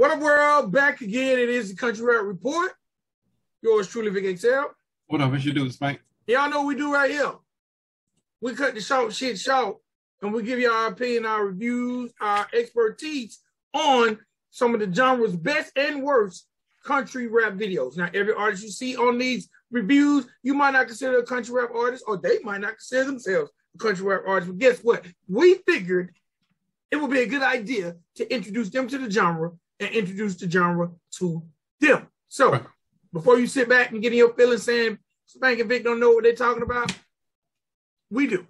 What up, world? Back again. It is the Country Rap Report. Yours truly, Vic XL. What up? What you do, Spike? Y'all know what we do right here. We cut the short, and we give you our opinion, our reviews, our expertise on some of the genre's best and worst country rap videos. Now, every artist you see on these reviews, you might not consider a country rap artist, or they might not consider themselves a country rap artist. But guess what? We figured it would be a good idea to introduce them to the genre and introduce the genre to them. So before you sit back and get in your feelings saying Spank and Vic don't know what they're talking about, we do.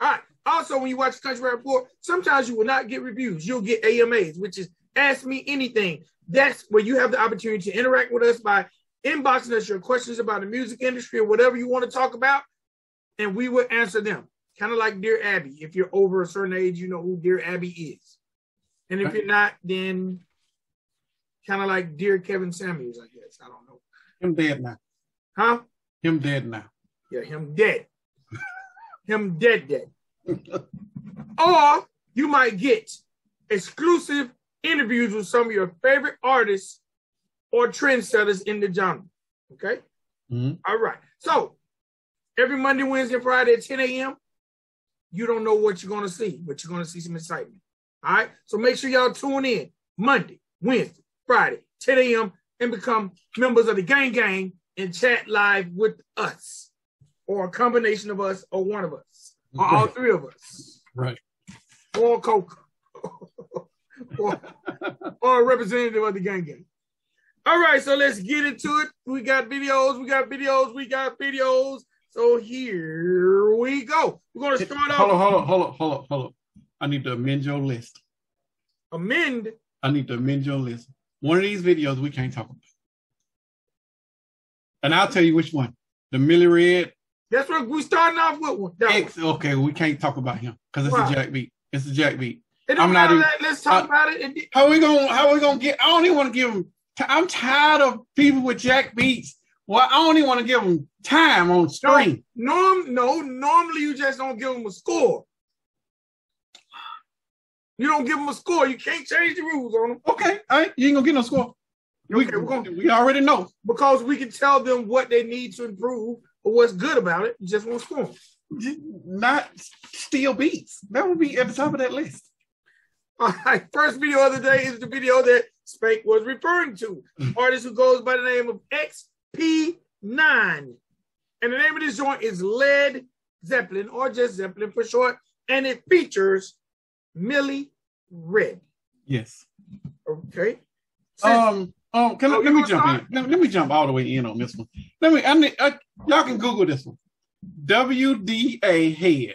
All right. Also, when you watch the Country Rap Report, sometimes you will not get reviews. You'll get AMAs, which is Ask Me Anything. That's where you have the opportunity to interact with us by inboxing us your questions about the music industry or whatever you want to talk about, and we will answer them. Kind of like Dear Abby. If you're over a certain age, you know who Dear Abby is. And if you're not, then kind of like Dear Kevin Samuels, I guess. I don't know. Him dead now. Huh? Him dead now. Yeah, him dead. Him dead. Or you might get exclusive interviews with some of your favorite artists or trendsetters in the genre. Okay? Mm-hmm. All right. So every Monday, Wednesday, and Friday at 10 a.m., you don't know what you're going to see, but you're going to see some excitement. All right? So make sure y'all tune in Monday, Wednesday, Friday, 10 a.m., and become members of the gang and chat live with us, or a combination of us, or one of us, or all three of us. Right. Or Coca. or a representative of the gang. All right, so let's get into it. We got videos. So here we go. We're going to start off. Hold on. I need to amend your list. I need to amend your list. One of these videos we can't talk about. And I'll tell you which one. The Millie Red. That's what we're starting off with. Okay, we can't talk about him because it's a jack beat. Let's talk about it. How we gonna get? I don't even want to give him. I'm tired of people with jack beats. Well, I don't even want to give them time on screen. Normally you just don't give them a score. You don't give them a score. You can't change the rules on them. Okay, all right. You ain't gonna get no score. We already know, because we can tell them what they need to improve or what's good about it. You just won't score them. Not steal beats. That would be at the top of that list. All right. First video of the day is the video that Spake was referring to. Artist who goes by the name of XP9, and the name of this joint is Led Zeppelin, or just Zeppelin for short, and it features Millie Red. Yes. Okay. Let me jump all the way in on this one. Y'all can Google this one. WDA Head.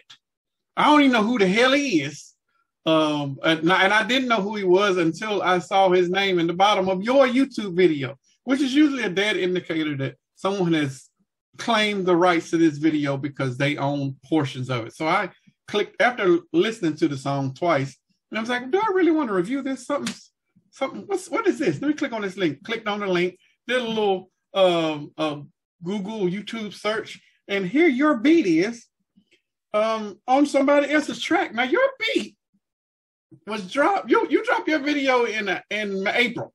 I don't even know who the hell he is. And I didn't know who he was until I saw his name in the bottom of your YouTube video, which is usually a dead indicator that someone has claimed the rights to this video because they own portions of it. So I clicked after listening to the song twice, and I was like, do I really want to review this? What is this? Let me click on this link. Clicked on the link, did a little Google YouTube search, and here your beat is on somebody else's track. Now your beat was dropped. You dropped your video in April.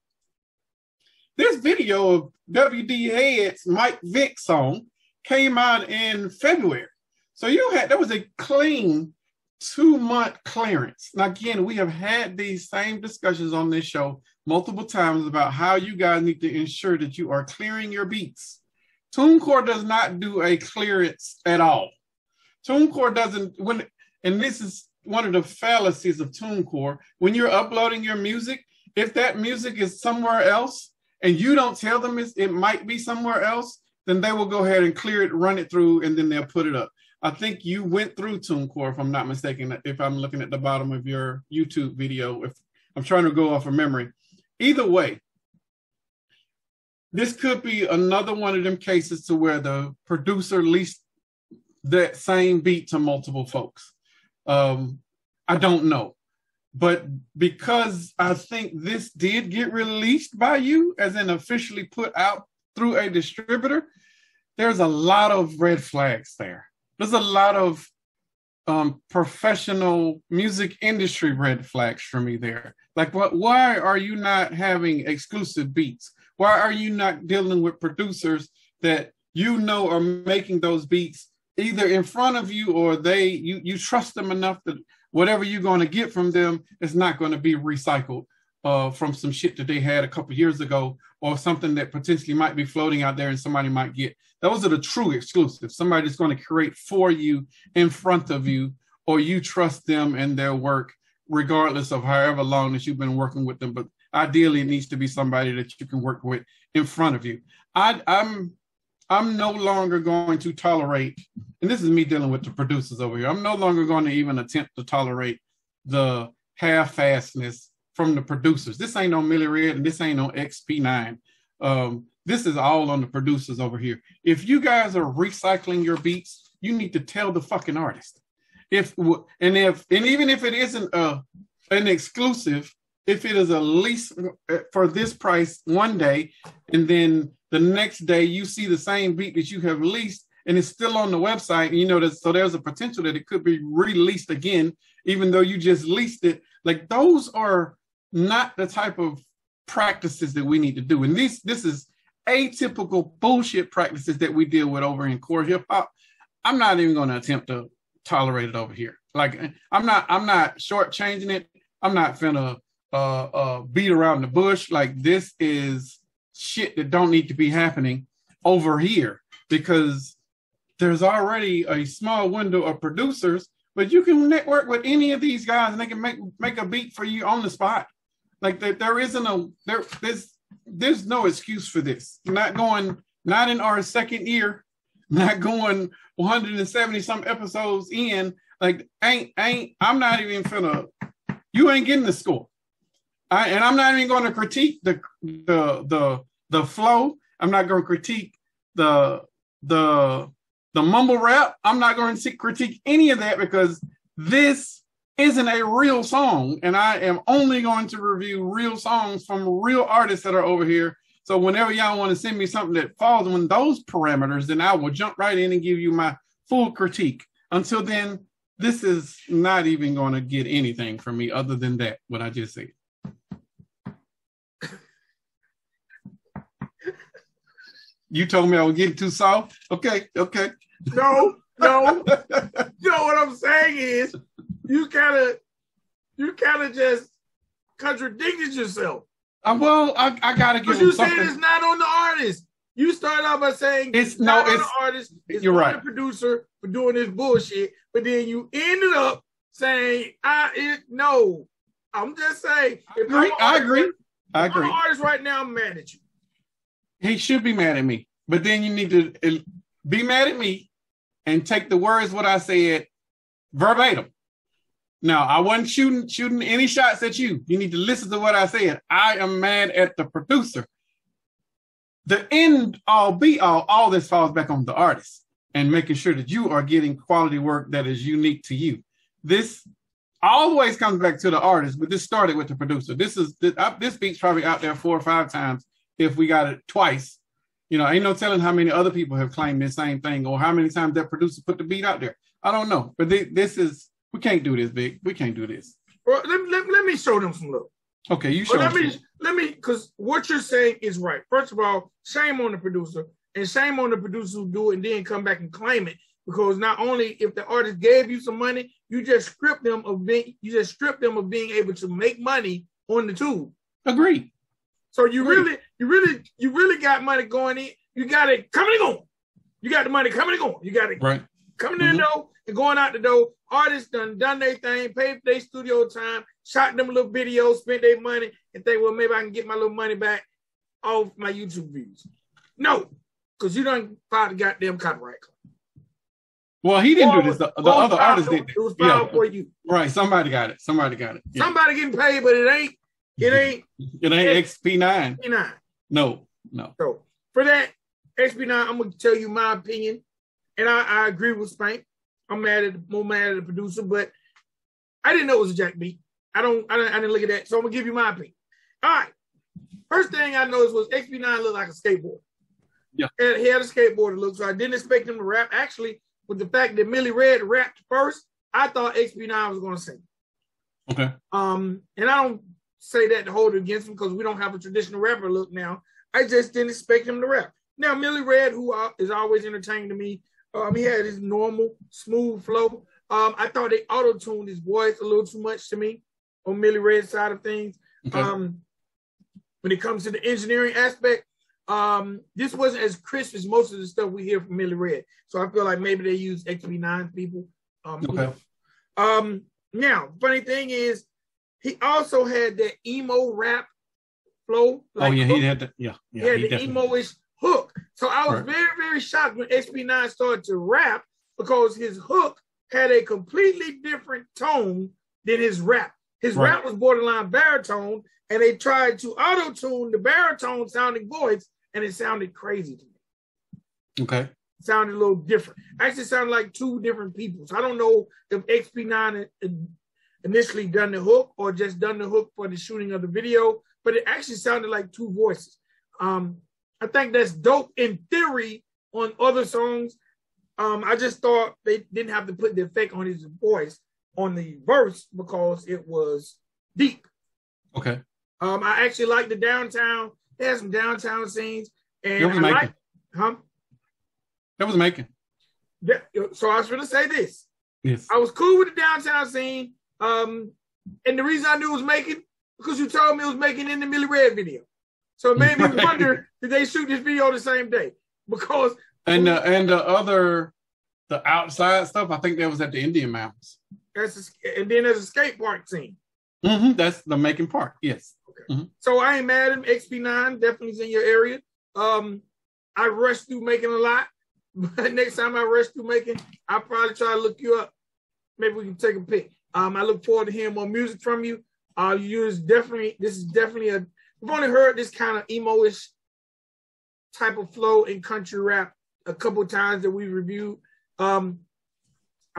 This video of WD Head's Mike Vick song came out in February. So there was a clean 2-month clearance. Now, again, we have had these same discussions on this show multiple times about how you guys need to ensure that you are clearing your beats. TuneCore does not do a clearance at all. TuneCore doesn't, and this is one of the fallacies of TuneCore, when you're uploading your music, if that music is somewhere else and you don't tell them it might be somewhere else, then they will go ahead and clear it, run it through, and then they'll put it up. I think you went through TuneCore, if I'm not mistaken, if I'm looking at the bottom of your YouTube video, if I'm trying to go off of memory. Either way, this could be another one of them cases to where the producer leased that same beat to multiple folks. I don't know, but because I think this did get released by you as an officially put out through a distributor, there's a lot of red flags there. There's a lot of professional music industry red flags for me there. Like, what? Why are you not having exclusive beats? Why are you not dealing with producers that you know are making those beats either in front of you, or they you trust them enough that whatever you're going to get from them is not going to be recycled from some shit that they had a couple years ago, or something that potentially might be floating out there and somebody might get. Those are the true exclusives. Somebody that's going to create for you in front of you, or you trust them and their work, regardless of however long that you've been working with them. But ideally, it needs to be somebody that you can work with in front of you. I'm no longer going to tolerate, and this is me dealing with the producers over here, I'm no longer going to even attempt to tolerate the half-assness from the producers. This ain't on Millie Red, and this ain't on XP9. This is all on the producers over here. If you guys are recycling your beats, you need to tell the fucking artist. And even if it isn't an exclusive, if it is a lease for this price one day, and then the next day you see the same beat that you have leased and it's still on the website, and you know that, so there's a potential that it could be released again, even though you just leased it. Like, those are not the type of practices that we need to do. And this is atypical bullshit practices that we deal with over in core hip hop. I'm not even going to attempt to tolerate it over here. Like, I'm not shortchanging it. I'm not finna beat around the bush. Like, this is shit that don't need to be happening over here, because there's already a small window of producers, but you can network with any of these guys and they can make a beat for you on the spot. Like, there's no excuse for this. Not in our second year, not going 170 some episodes in. Like, I'm not even finna, you ain't getting the score. And I'm not even going to critique the flow. I'm not going to critique the mumble rap. I'm not going to critique any of that, because this isn't a real song, and I am only going to review real songs from real artists that are over here. So whenever y'all want to send me something that falls within those parameters, then I will jump right in and give you my full critique. Until then, this is not even going to get anything from me other than that, what I just said. You told me I was getting too soft? Okay. No. You know what I'm saying is, you kind of just contradicted yourself. Well, I gotta give you something. But you said it's not on the artist. You started out by saying it's not on the artist. It's on the producer for doing this bullshit. But then you ended up saying, no. I'm just saying. I agree. The artist right now, I'm mad at you. He should be mad at me, but then you need to be mad at me and take the words what I said verbatim. Now, I wasn't shooting any shots at you. You need to listen to what I said. I am mad at the producer. The end all be all this falls back on the artist and making sure that you are getting quality work that is unique to you. This always comes back to the artist, but this started with the producer. This beat's probably out there 4 or 5 times. If we got it twice, you know, ain't no telling how many other people have claimed the same thing, or how many times that producer put the beat out there. I don't know, but we can't do this, Vic. We can't do this. Well, let me show them some love. Okay, you show them. Let me, because what you're saying is right. First of all, shame on the producer, and shame on the producer who do it and then come back and claim it, because not only if the artist gave you some money, you just strip them of being able to make money on the tube. Agreed. So you really got money going in. You got it coming and going. You got the money coming and going. You got it coming in the door and going out the door. Artists done their thing, paid for their studio time, shot them little videos, spent their money, and think, well, maybe I can get my little money back off my YouTube views. No, because you done filed a goddamn copyright claim. Well, he didn't do this. The other artist did it. It was filed for you. Right. Somebody got it. Yeah. Somebody getting paid, but it ain't XP9. XP9. No. So for that, XP9, I'm gonna tell you my opinion. And I agree with Spank. I'm more mad at the producer, but I didn't know it was a jack beat. I didn't look at that. So I'm gonna give you my opinion. All right. First thing I noticed was XP9 looked like a skateboard. Yeah. And he had a skateboard look, so I didn't expect him to rap. Actually, with the fact that Millie Red rapped first, I thought XP9 was going to sing. Okay. And I don't say that to hold it against him because we don't have a traditional rapper look now. I just didn't expect him to rap. Now, Millie Red, who is always entertaining to me, he had his normal, smooth flow. I thought they auto-tuned his voice a little too much to me on Millie Red's side of things. Okay. When it comes to the engineering aspect, this wasn't as crisp as most of the stuff we hear from Millie Red. So I feel like maybe they use XP9 people. Okay. Now, funny thing is, he also had that emo rap flow. Like he had the emo-ish hook. So I was very, very shocked when XP9 started to rap because his hook had a completely different tone than his rap. His rap was borderline baritone, and they tried to auto-tune the baritone-sounding voice, and it sounded crazy to me. Okay. It sounded a little different. Actually, it sounded like two different people. So I don't know if XP9 initially done the hook or just done the hook for the shooting of the video, but it actually sounded like two voices. I think that's dope in theory on other songs. I just thought they didn't have to put the effect on his voice on the verse because it was deep. Okay. I actually like the downtown. They had some downtown scenes. And that was Macon. So I was going to say this. Yes. I was cool with the downtown scene. And the reason I knew it was Macon, because you told me it was Macon in the Millie Red video. So it made me wonder, did they shoot this video the same day? Because... And the other, the outside stuff, I think that was at the Indian Mountains. And then there's a skate park scene. Mm-hmm, that's the Macon Park, yes. Okay. Mm-hmm. So I ain't mad at him. XP9 definitely is in your area. I rushed through Macon a lot. But next time I rush through Macon, I'll probably try to look you up. Maybe we can take a pic. I look forward to hearing more music from you. This is definitely we've only heard this kind of emo-ish type of flow in country rap a couple of times that we reviewed. I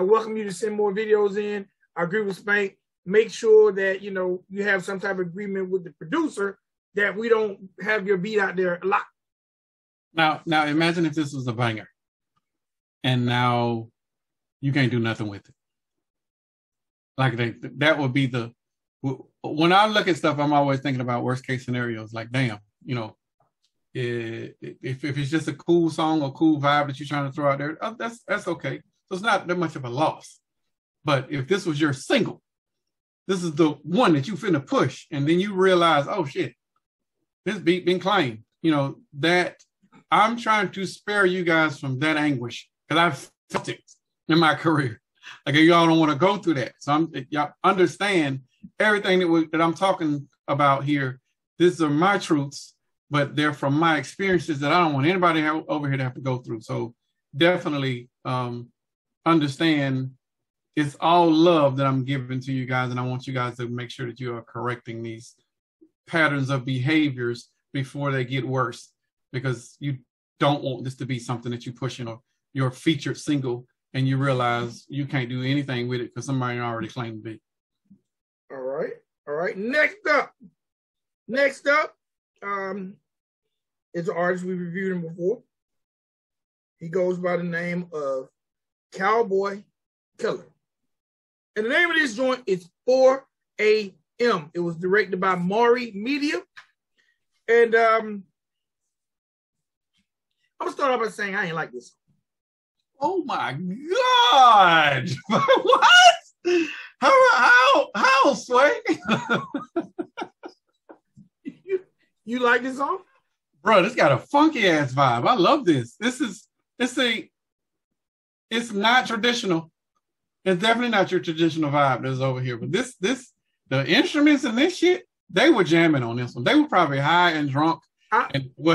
welcome you to send more videos in. I agree with Spank. Make sure that, you know, you have some type of agreement with the producer that we don't have your beat out there a lot. Now imagine if this was a banger and now you can't do nothing with it. Like that would be the, when I look at stuff, I'm always thinking about worst case scenarios. Like, damn, you know, if it's just a cool song or cool vibe that you're trying to throw out there, that's okay. So it's not that much of a loss. But if this was your single, this is the one that you finna push, and then you realize, oh shit, this beat been claimed. You know, that I'm trying to spare you guys from that anguish because I've felt it in my career. Like y'all don't want to go through that. So y'all understand everything that I'm talking about here. These are my truths, but they're from my experiences that I don't want anybody over here to have to go through. So definitely understand it's all love that I'm giving to you guys. And I want you guys to make sure that you are correcting these patterns of behaviors before they get worse, because you don't want this to be something that you push in your featured single and you realize you can't do anything with it because somebody already claimed it. All right. Next up is an artist we reviewed him before. He goes by the name of Cowboy Killer. And the name of this joint is 4 AM. It was directed by Mari Media. And I'm going to start off by saying I ain't like this. Oh my God. What? How Sway? You like this song? Bro, this got a funky ass vibe. I love this. It's not traditional. It's definitely not your traditional vibe that's over here. But the instruments and this shit, they were jamming on this one. They were probably high and drunk.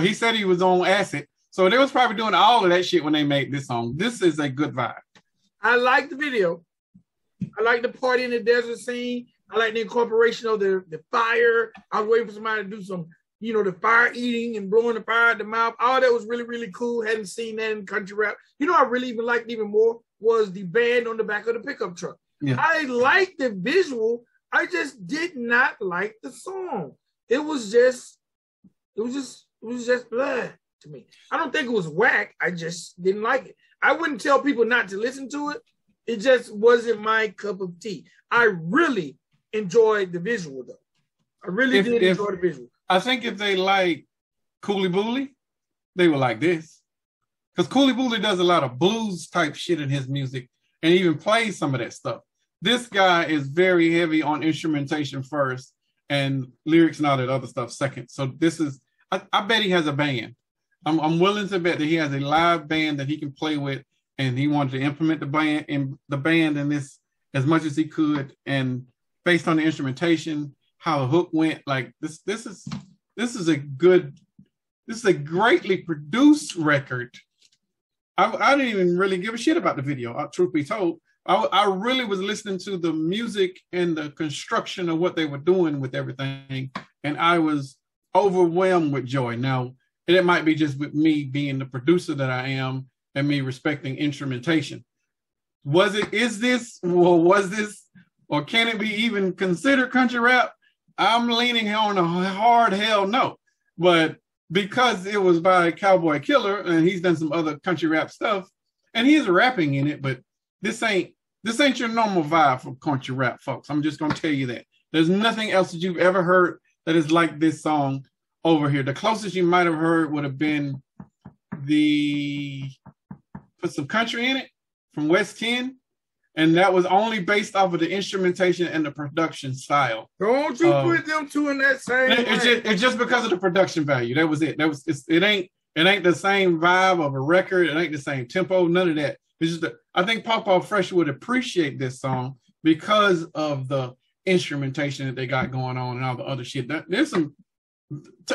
He said he was on acid. So they was probably doing all of that shit when they made this song. This is a good vibe. I like the video. I like the party in the desert scene. I like the incorporation of the fire. I was waiting for somebody to do some, you know, the fire eating and blowing the fire at the mouth. All that was really, really cool. Hadn't seen that in country rap. You know, I really even liked even more was the band on the back of the pickup truck. Yeah. I liked the visual. I just did not like the song. It was just blah to me. I don't think it was whack. I just didn't like it. I wouldn't tell people not to listen to it. It just wasn't my cup of tea. I really enjoyed the visual, though. I really did enjoy the visual. I think if they like Cooley Booley, they would like this. Because Cooley Booley does a lot of blues-type shit in his music and even plays some of that stuff. This guy is very heavy on instrumentation first and lyrics and all that other stuff second. So this is, I bet he has a band. I'm willing to bet that he has a live band that he can play with, and he wanted to implement the band in this as much as he could. And based on the instrumentation, how the hook went, like this is a greatly produced record. I didn't even really give a shit about the video. Truth be told, I really was listening to the music and the construction of what they were doing with everything, and I was overwhelmed with joy. Now, and it might be just with me being the producer that I am and me respecting instrumentation. Was this, or can it be even considered country rap? I'm leaning on a hard hell no. But because it was by Cowboy Killer, and he's done some other country rap stuff, and he's rapping in it, but this ain't your normal vibe for country rap, folks. I'm just gonna tell you that. There's nothing else that you've ever heard that is like this song over here. The closest you might have heard would have been put some country in it from West 10, and that was only based off of the instrumentation and the production style. Don't you put them two in that same way. It's just because of the production value. That was it. It ain't the same vibe of a record. It ain't the same tempo. None of that. It's just I think Pawpaw Fresh would appreciate this song because of the instrumentation that they got going on and all the other shit. There's some.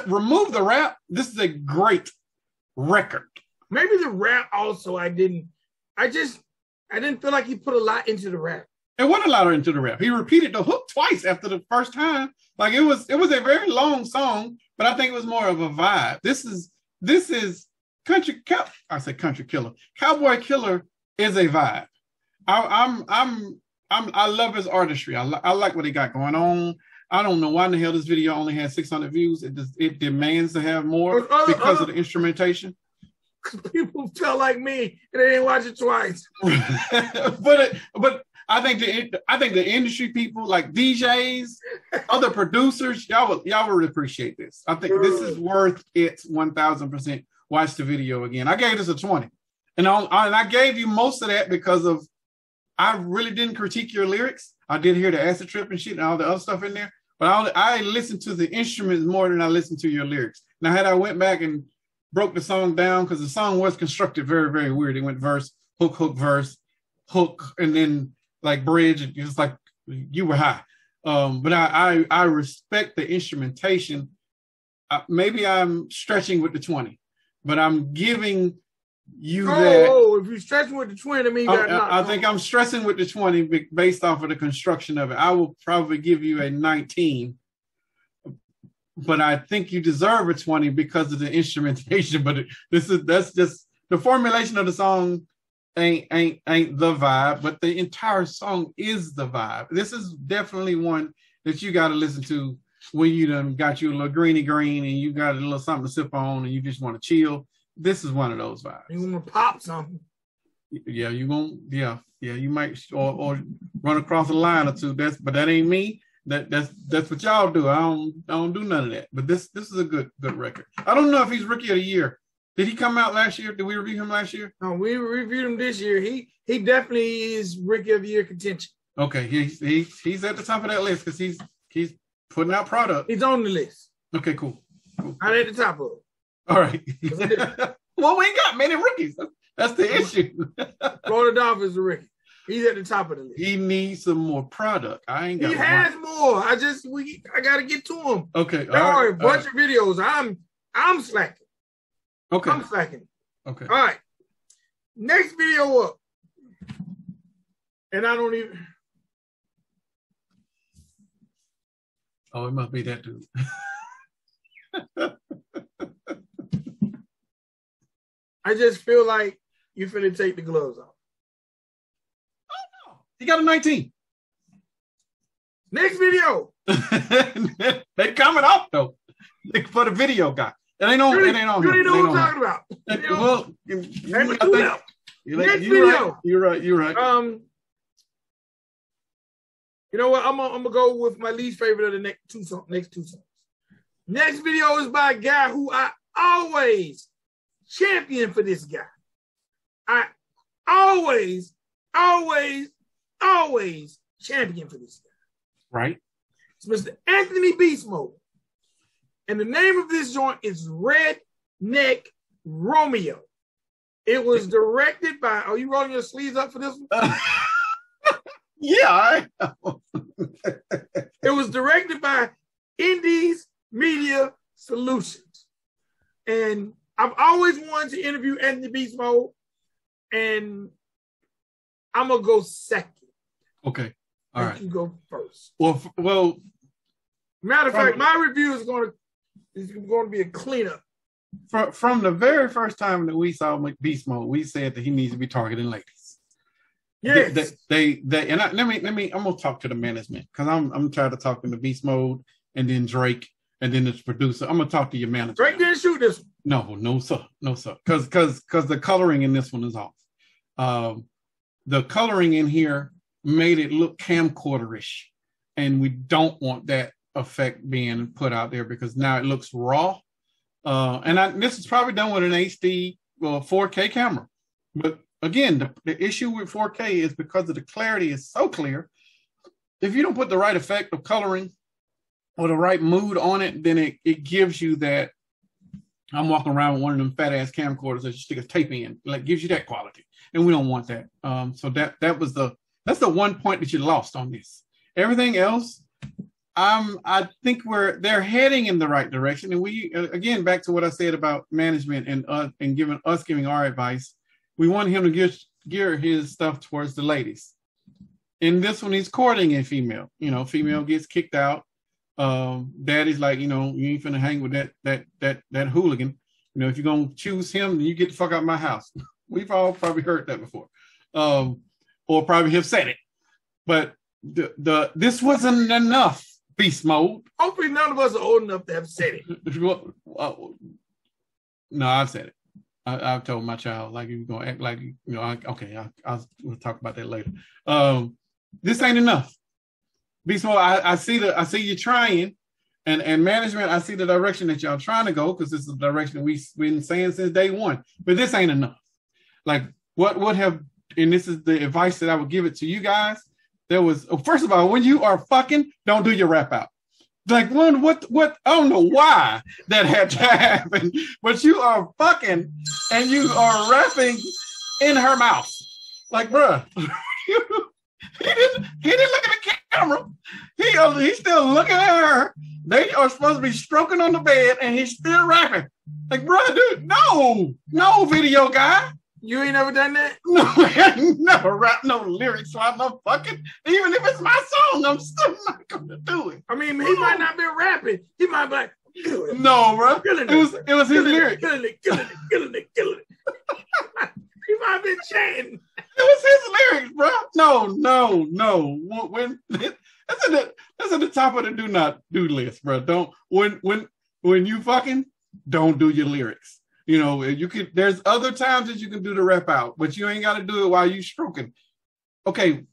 Remove the rap, this is a great record. Maybe the rap also, I didn't feel like he put a lot into the rap. It wasn't a lot into the rap. He repeated the hook twice after the first time. Like it was a very long song, but I think it was more of a vibe. This is Country Killer. Cowboy Killer is a vibe. I love his artistry. I like what he got going on. I don't know why in the hell this video only had 600 views. It demands to have more because of the instrumentation. People felt like me and they didn't watch it twice. but I think the industry people like DJs, other producers, y'all would appreciate this. I think this is worth it 1,000%. Watch the video again. I gave this a 20, and I gave you most of that because of I really didn't critique your lyrics. I did hear the acid trip and shit and all the other stuff in there. But I listened to the instruments more than I listened to your lyrics. Now, had I went back and broke the song down, because the song was constructed very, very weird. It went verse, hook, verse, hook, and then like bridge. It's just like you were high. But I respect the instrumentation. Maybe I'm stretching with the 20, but I'm giving you that. Oh, if you're stretching with the 20, I mean, I think I'm stressing with the 20 based off of the construction of it. I will probably give you a 19, but I think you deserve a 20 because of the instrumentation. But that's just the formulation of the song ain't the vibe, but the entire song is the vibe. This is definitely one that you got to listen to when you done got you a little greeny green and you got a little something to sip on and you just want to chill. This is one of those vibes. You want to pop something? Yeah, you won't. Yeah. You might or run across a line or two. But that ain't me. That's what y'all do. I don't do none of that. But this is a good record. I don't know if he's Rookie of the Year. Did he come out last year? Did we review him last year? No, we reviewed him this year. He definitely is Rookie of the Year contention. Okay, he's at the top of that list because he's putting out product. He's on the list. Okay, cool. Not at the top of it. All right. Well, we ain't got many rookies. That's the issue. Florida Dolphins a rookie. He's at the top of the list. He needs some more product. I ain't got. He has more. I gotta get to him. Okay. There are a bunch of videos. I'm slacking. Okay. I'm slacking. Okay. All right. Next video up. And I don't even. Oh, it must be that dude. I just feel like you finna take the gloves off. Oh no. He got a 19. Next video. They coming off though. For the video guy. It ain't on. You know what I'm talking about. Well, you, I think, next video. You're right. You know what? I'm gonna go with my least favorite of the next two songs. Next video is by a guy who I always champion for this guy. I always champion for this guy. Right. It's Mr. Anthony Beastmode. And the name of this joint is Redneck Romeo. It was directed by, are you rolling your sleeves up for this one? Yeah, I know. It was directed by Indies Media Solutions. And I've always wanted to interview Anthony Beastmode, and I'm going to go second. Okay. All right. You go first. Well, matter of fact, my review is going to be a cleanup. From the very first time that we saw Beastmode, we said that he needs to be targeting ladies. Yes. Let me I'm gonna talk to the management, because I'm tired of talking to Beastmode and then Drake and then this producer. I'm gonna talk to your manager. Drake didn't shoot this one. No, sir. Because the coloring in this one is off. The coloring in here made it look camcorderish, and we don't want that effect being put out there, because now it looks raw. This is probably done with an HD 4K camera. But again, the issue with 4K is because of the clarity is so clear. If you don't put the right effect of coloring or the right mood on it, then it gives you that, I'm walking around with one of them fat ass camcorders that you stick a tape in, like gives you that quality. And we don't want that. So that's the one point that you lost on this. Everything else, I think they're heading in the right direction, and we again back to what I said about management and giving our advice. We want him to gear his stuff towards the ladies. In this one, he's courting a female. You know, female gets kicked out. Daddy's like, you know, you ain't finna hang with that hooligan. You know, if you're gonna choose him, then you get the fuck out of my house. We've all probably heard that before, or probably have said it, but this wasn't enough. Beastmode. Hopefully none of us are old enough to have said it. No, I've said it. I've told my child, like, you're going to act like, you know, we'll talk about that later. This ain't enough. Beastmode, I see you trying, and management, I see the direction that y'all trying to go, because this is the direction we've been saying since day one, but this ain't enough. Like, what would have, and this is the advice that I would give it to you guys, first of all, when you are fucking, don't do your rap out. Like, what? I don't know why that had to happen, but you are fucking and you are rapping in her mouth. Like, bruh, he didn't look at the camera. He's still looking at her. They are supposed to be stroking on the bed, and he's still rapping. Like, bruh, dude, no video guy. You ain't never done that? No, I ain't never rap no lyrics, I'm not fucking, even if it's my song, I'm still not gonna do it. I mean, he might not be rapping. He might be like, it. No, bro. It was his lyric. Killing it. He might have been chanting. It was his lyrics, bro. No. When that's at the top of the do not do list, bro. Don't when you fucking don't do your lyrics. You know, you could. There's other times that you can do the rap out, but you ain't got to do it while you stroking. Okay,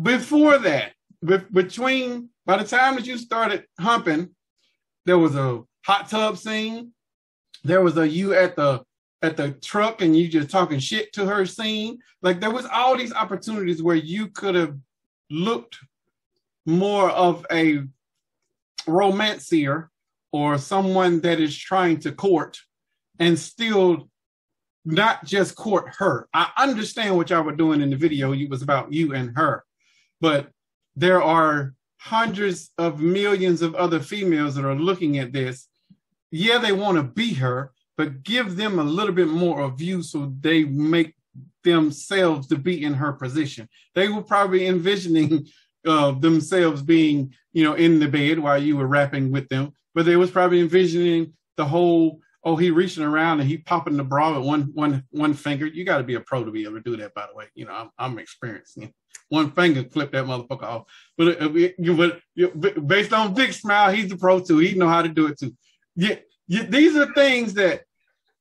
before that, by the time that you started humping, there was a hot tub scene. There was a you at the truck and you just talking shit to her scene. Like, there was all these opportunities where you could have looked more of a romancier or someone that is trying to court. And still not just court her. I understand what y'all were doing in the video. It was about you and her. But there are hundreds of millions of other females that are looking at this. Yeah, they want to be her, but give them a little bit more of you so they make themselves to be in her position. They were probably envisioning themselves being, you know, in the bed while you were rapping with them. But they was probably envisioning the whole... Oh, he reaching around and he popping the bra with one finger. You got to be a pro to be able to do that, by the way. You know, I'm experiencing one finger, clip that motherfucker off. But based on Vic's smile, he's the pro too. He know how to do it too. Yeah, these are things that,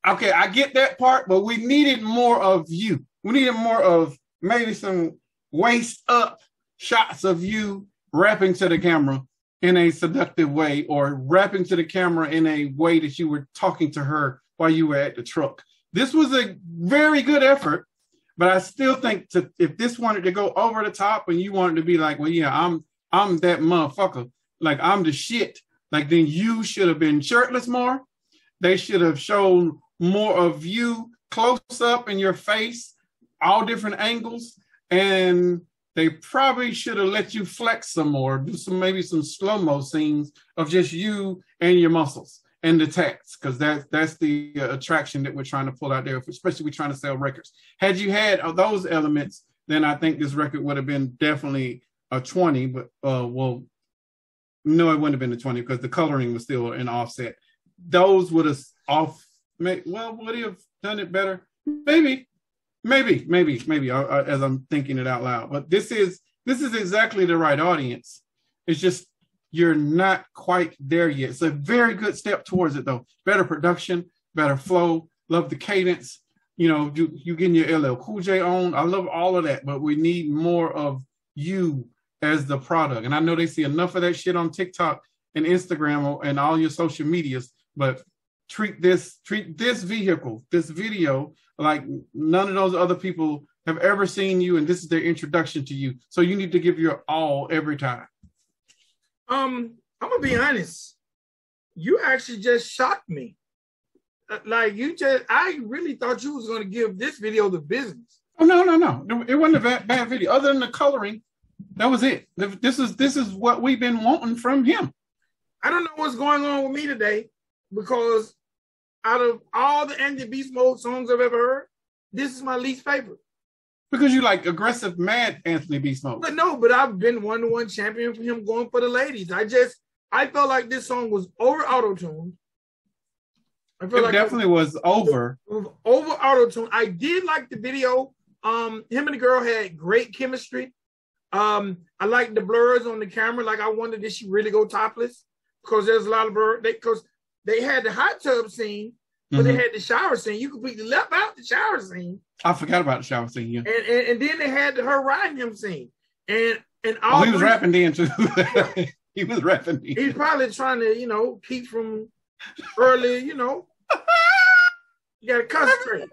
okay, I get that part, but we needed more of you. We needed more of maybe some waist up shots of you rapping to the camera in a seductive way, or rapping to the camera in a way that you were talking to her while you were at the truck. This was a very good effort, but I still think if this wanted to go over the top and you wanted to be like, well, yeah, I'm that motherfucker, like I'm the shit, like then you should have been shirtless more. They should have shown more of you close up in your face, all different angles. And they probably should have let you flex some more, do some maybe some slow-mo scenes of just you and your muscles and the tats, because that's the attraction that we're trying to pull out there, especially we're trying to sell records. Had you had those elements, then I think this record would have been definitely a 20, but well, no, it wouldn't have been a 20 because the coloring was still an offset. Those would have would he have done it better? Maybe, as I'm thinking it out loud. But this is exactly the right audience. It's just you're not quite there yet. It's a very good step towards it, though. Better production, better flow, love the cadence. You know, you getting your LL Cool J on. I love all of that, but we need more of you as the product. And I know they see enough of that shit on TikTok and Instagram and all your social medias, but treat this vehicle, this video, like none of those other people have ever seen you, and this is their introduction to you. So you need to give your all every time. I'm gonna be honest. You actually just shocked me. Like I really thought you was gonna give this video the business. Oh no. It wasn't a bad video. Other than the coloring, that was it. This is what we've been wanting from him. I don't know what's going on with me today, because out of all the Anthony Beastmode songs I've ever heard, this is my least favorite. Because you like aggressive, mad Anthony Beastmode. But no, but I've been 1-to-1 champion for him going for the ladies. I felt like this song was over auto-tuned. It was over auto-tuned. I did like the video. Him and the girl had great chemistry. I liked the blurs on the camera. Like I wondered, did she really go topless? Because there's a lot of blur. They had the hot tub scene, but they had the shower scene. You completely left out the shower scene. I forgot about the shower scene, yeah. And then they had her riding him scene. And he was rapping then, too. He was rapping then. He's probably trying to, keep from early, You got to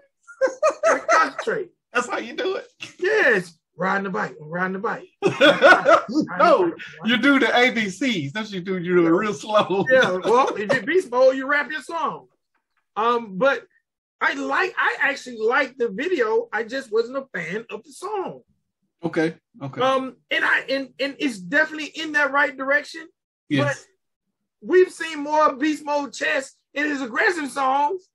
concentrate. That's how you do it. Yes. Riding the bike. You do the ABCs. That's what you do. You do it real slow. Yeah, well, if you're Beast Mode, you rap your song. But I actually liked the video. I just wasn't a fan of the song. Okay. And it's definitely in that right direction. Yes. But we've seen more Beast Mode chest in his aggressive songs.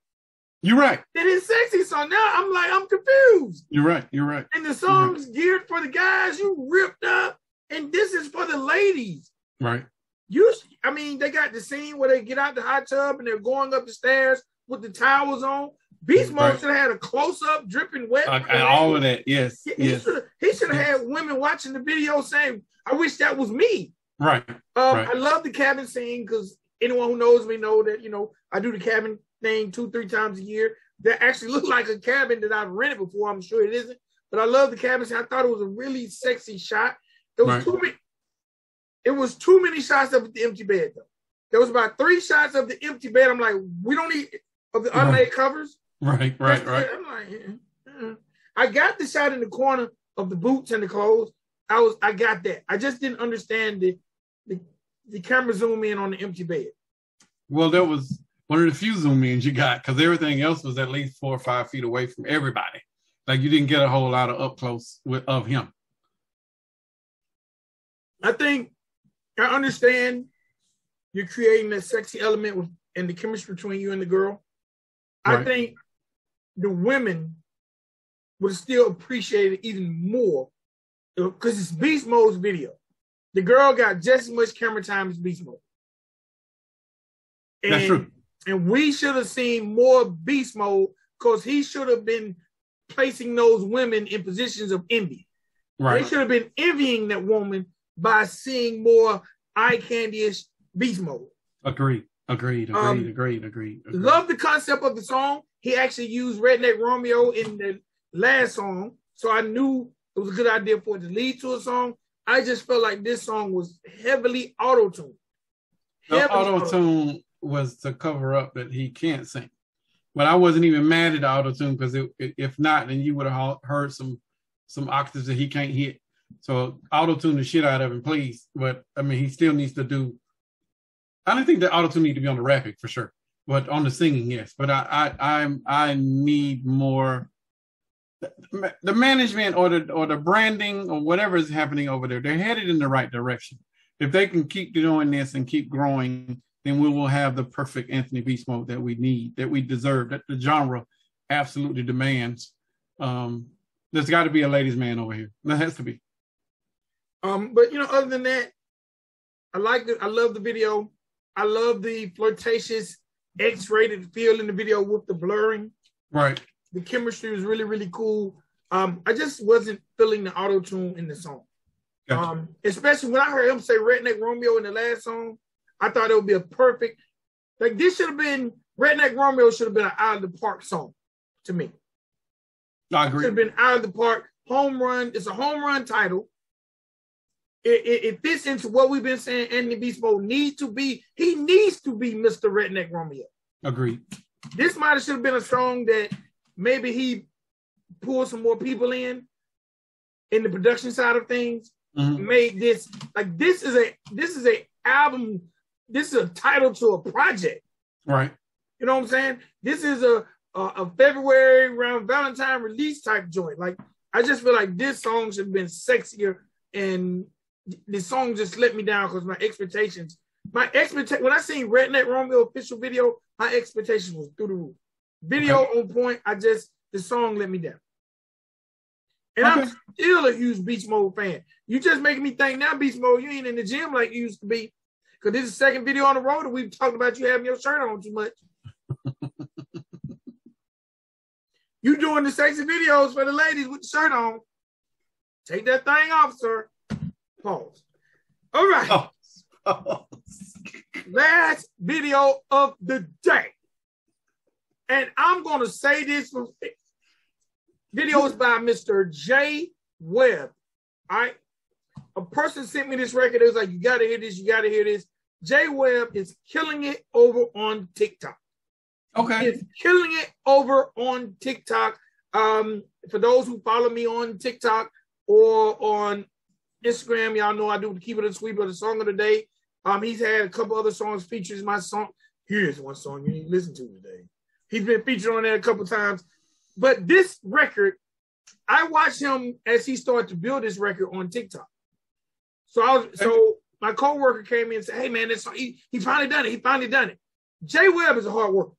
You're right. Then it's sexy, so now I'm like, I'm confused. You're right. And the song's geared for the guys, you ripped up, and this is for the ladies. Right. They got the scene where they get out the hot tub and they're going up the stairs with the towels on. Beastmode should have had a close-up, dripping wet. All of that, yes. He should have had women watching the video saying, I wish that was me. Right. I love the cabin scene, because anyone who knows me know that, I do the cabin thing 2-3 times a year. That actually looked like a cabin that I've rented before. I'm sure it isn't, but I love the cabin. I thought it was a really sexy shot. It was too many shots of the empty bed, though. There was about 3 shots of the empty bed. I'm like, we don't need of the unlaid covers. Right. I'm like, I got the shot in the corner of the boots and the clothes. I got that. I just didn't understand the camera zoom in on the empty bed. Well, that was one of the few zoom ins you got, because everything else was at least 4 or 5 feet away from everybody. Like you didn't get a whole lot of up close of him. I think I understand you're creating that sexy element and the chemistry between you and the girl. Right. I think the women would still appreciate it even more because it's Beastmode's video. The girl got just as much camera time as Beastmode. That's true. And we should have seen more Beastmode, because he should have been placing those women in positions of envy. Right. They should have been envying that woman by seeing more eye candy-ish Beastmode. Agreed. Love the concept of the song. He actually used Redneck Romeo in the last song, so I knew it was a good idea for it to lead to a song. I just felt like this song was heavily auto-tuned. The auto-tune was to cover up that he can't sing. But I wasn't even mad at the auto-tune because if not, then you would have heard some octaves that he can't hit. So auto-tune the shit out of him, please. But, I mean, he still needs to do... I don't think the auto-tune needs to be on the rapping, for sure. But on the singing, yes. But I need more... The management or the branding or whatever is happening over there, they're headed in the right direction. If they can keep doing this and keep growing, then we will have the perfect Anthony Beastmode that we need, that we deserve, that the genre absolutely demands. There's got to be a ladies' man over here. There has to be. But you know, other than that, I love the video. I love the flirtatious X-rated feel in the video with the blurring. Right. The chemistry was really, really cool. I just wasn't feeling the auto-tune in the song. Gotcha. Especially when I heard him say Redneck Romeo in the last song, I thought it would be a perfect, like this should have been, Redneck Romeo should have been an out of the park song to me. I agree. It should have been out of the park, home run. It's a home run title. It fits into what we've been saying Anthony Beastmode needs to be Mr. Redneck Romeo. Agreed. This might have should have been a song that maybe he pulled some more people in the production side of things. Mm-hmm. Made this like this is a album. This is a title to a project, right? You know what I'm saying? This is a February around Valentine release type joint. Like I just feel like this song should have been sexier, and the song just let me down because my expectations. When I seen Redneck Romeo official video, my expectations was through the roof. Video okay. On point. The song let me down. And okay. I'm still a huge Beastmode fan. You just making me think now, Beastmode, you ain't in the gym like you used to be. Because this is the second video on the road that we've talked about you having your shirt on too much. You doing the sexy videos for the ladies with the shirt on. Take that thing off, sir. Pause. All right. Pause. Last video of the day. And I'm going to say this. Video is by Mr. J. Webb. All right. A person sent me this record. It was like, you got to hear this. You got to hear this. J. Webb is killing it over on TikTok. Okay. He's killing it over on TikTok. For those who follow me on TikTok or on Instagram, y'all know I do Keep It a Sweep of the Song of the Day. He's had a couple other songs features my song. Here's one song you need to listen to today. He's been featured on that a couple times. But this record, I watched him as he started to build this record on TikTok. So my coworker came in and said, hey, man, this song, he finally done it. He finally done it. J. Webb is a hard worker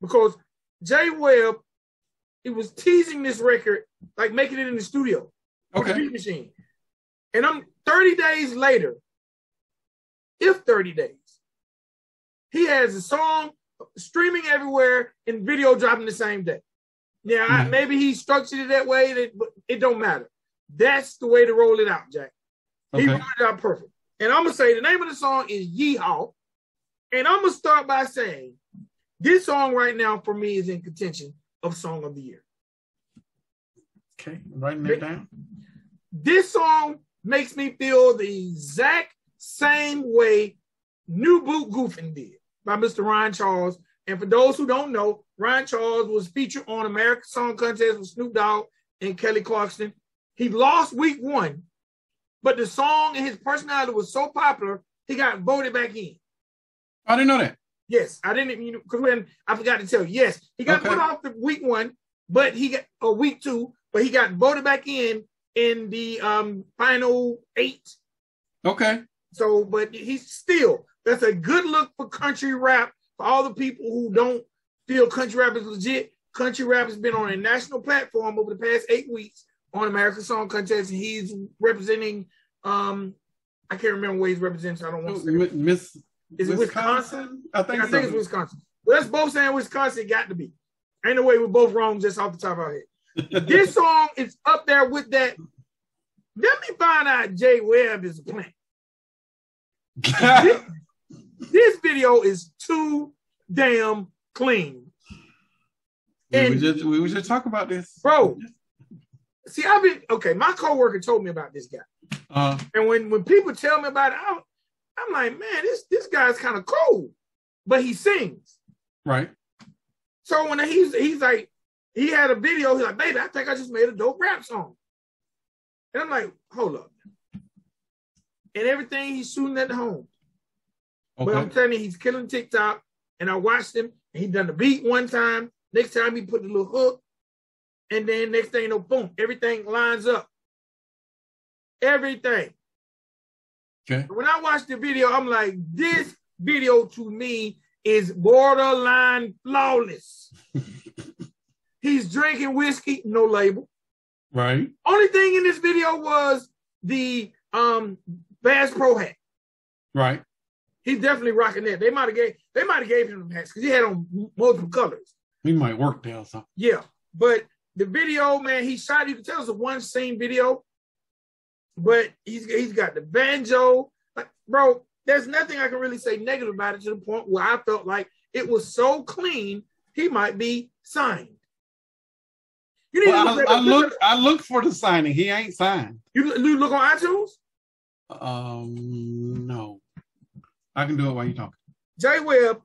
because J. Webb, he was teasing this record, like making it in the studio. Okay. The beat machine. And I'm 30 days later, if 30 days, he has a song, streaming everywhere and video dropping the same day. Now, maybe he structured it that way, but it don't matter. That's the way to roll it out, Jack. Okay. He rolled it out perfect. And I'm going to say the name of the song is Yeehaw. And I'm going to start by saying this song right now for me is in contention of Song of the Year. Okay, I'm writing that down. This song makes me feel the exact same way New Boot Goofin' did. By Mr. Ryan Charles. And for those who don't know, Ryan Charles was featured on American Song Contest with Snoop Dogg and Kelly Clarkson. He lost week one, but the song and his personality was so popular, he got voted back in. I didn't know that. Yes, I didn't even, because when I forgot to tell you, yes, he got put off the week one, but he got week two, but he got voted back in the final eight. Okay. So, but he's still. That's a good look for country rap. For all the people who don't feel country rap is legit, country rap has been on a national platform over the past 8 weeks on American Song Contest. And he's representing, I can't remember where he's representing, so I don't want to say. Is it Wisconsin? I think it's Wisconsin. Well, that's both saying Wisconsin got to be. Ain't no way we're both wrong just off the top of our head. This song is up there with that. Let me find out J. Webb is a plant. This video is too damn clean. And we were just talking about this. Bro, see, my coworker told me about this guy. And when people tell me about it, I'm like, man, this guy's kind of cool, but he sings. Right. So when he's like, he had a video, he's like, baby, I think I just made a dope rap song. And I'm like, hold up. And everything he's shooting at home. Okay. But I'm telling you, he's killing TikTok. And I watched him, and he done the beat one time. Next time he put the little hook. And then next thing you know, boom, everything lines up. Everything. Okay. When I watched the video, I'm like, this video to me is borderline flawless. He's drinking whiskey, no label. Right. Only thing in this video was the Bass Pro hat. Right. He's definitely rocking that. They might have gave him the hats because he had on multiple colors. He might work there or something. Yeah. But the video, man, he shot, you can tell it's a one-scene video, but he's got the banjo. Like, bro, there's nothing I can really say negative about it to the point where I felt like it was so clean, he might be signed. You didn't I looked for the signing. He ain't signed. You look on iTunes? No. I can do it while you're talking. J. Webb,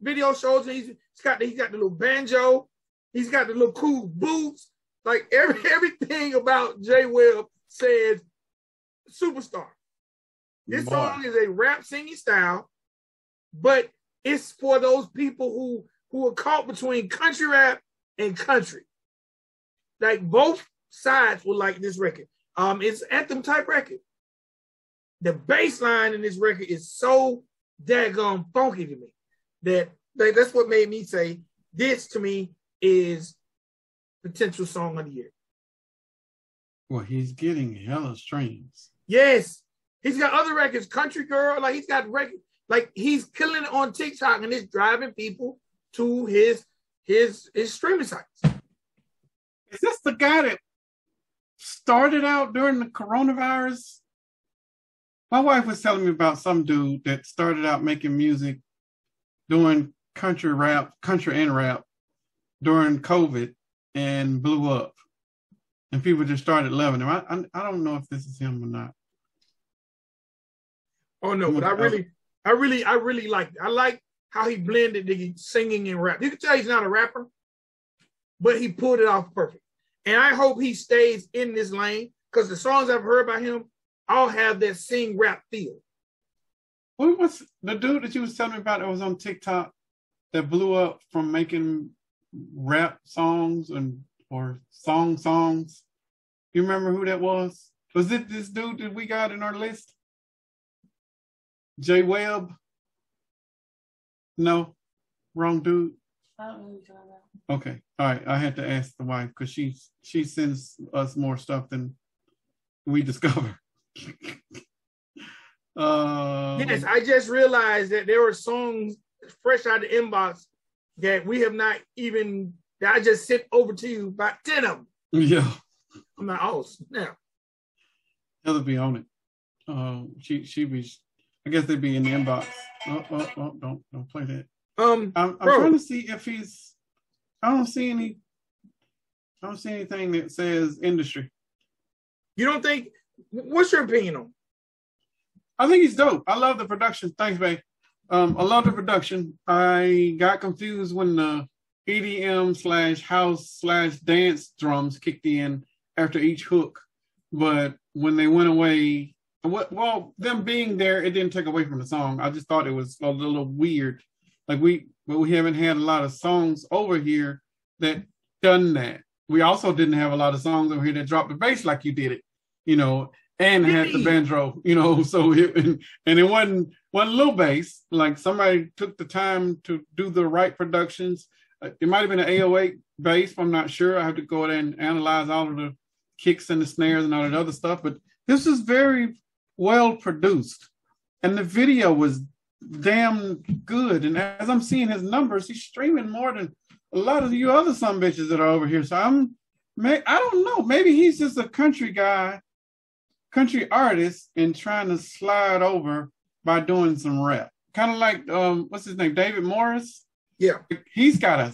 video shows he's got the little banjo. He's got the little cool boots. Like everything about J. Webb says superstar. This song is a rap singing style, but it's for those people who are caught between country rap and country. Like both sides will like this record. It's anthem type record. The bass line in this record is so daggone funky to me that that's what made me say this to me is potential song of the year. Well, he's getting hella streams. Yes. He's got other records, Country Girl. Like, he's got records. Like, he's killing it on TikTok, and it's driving people to his streaming sites. Is this the guy that started out during the coronavirus? My wife was telling me about some dude that started out making music, doing country and rap, during COVID and blew up. And people just started loving him. I don't know if this is him or not. Oh no, but I really liked it. I like how he blended the singing and rap. You can tell he's not a rapper, but he pulled it off perfect. And I hope he stays in this lane because the songs I've heard by him all have that sing rap feel. What was the dude that you was telling me about that was on TikTok that blew up from making rap songs or songs? You remember who that was? Was it this dude that we got in our list? J. Webb? No, wrong dude. I don't know who you're talking about. Okay, all right. I had to ask the wife because she sends us more stuff than we discover. Yes, I just realized that there were songs fresh out of the inbox that we have not even. That I just sent over to you about 10 of them. Yeah, I'm like, oh snap. He'll be on it. She be. I guess they'd be in the inbox. Oh, don't play that. I'm trying to see if he's. I don't see anything that says industry. You don't think? What's your opinion on? I think he's dope. I love the production. Thanks, babe. I love the production. I got confused when the EDM /house/ dance drums kicked in after each hook, but when they went away. Well, them being there, it didn't take away from the song. I just thought it was a little weird. Like we haven't had a lot of songs over here that done that. We also didn't have a lot of songs over here that dropped the bass like you did it, you know, and had the banjo, you know. So it wasn't little bass. Like somebody took the time to do the right productions. It might have been an 808 bass. I'm not sure. I have to go there and analyze all of the kicks and the snares and all that other stuff. But this is very well produced, and the video was damn good. And as I'm seeing his numbers, he's streaming more than a lot of you other some bitches that are over here. So I don't know. Maybe he's just a country guy, country artist, and trying to slide over by doing some rap. Kind of like what's his name, David Morris. Yeah, he's got a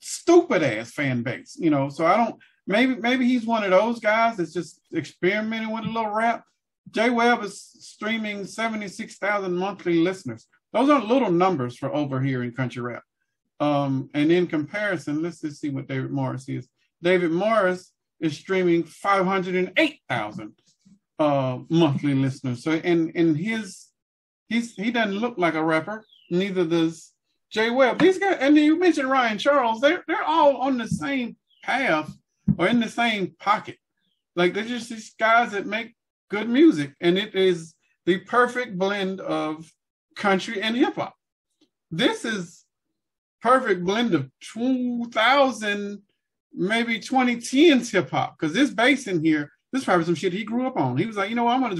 stupid ass fan base, you know. So I don't. Maybe he's one of those guys that's just experimenting with a little rap. J. Webb is streaming 76,000 monthly listeners. Those are little numbers for over here in country rap. And in comparison, let's just see what David Morris is. David Morris is streaming 508,000 monthly listeners. So in he doesn't look like a rapper. Neither does J. Webb. These guys, and you mentioned Ryan Charles. They're all on the same path or in the same pocket. Like they're just these guys that make good music, and it is the perfect blend of country and hip hop. This is perfect blend of 2000, maybe 2010s hip hop, because this bass in here, this is probably some shit he grew up on. He was like, you know what, I'm gonna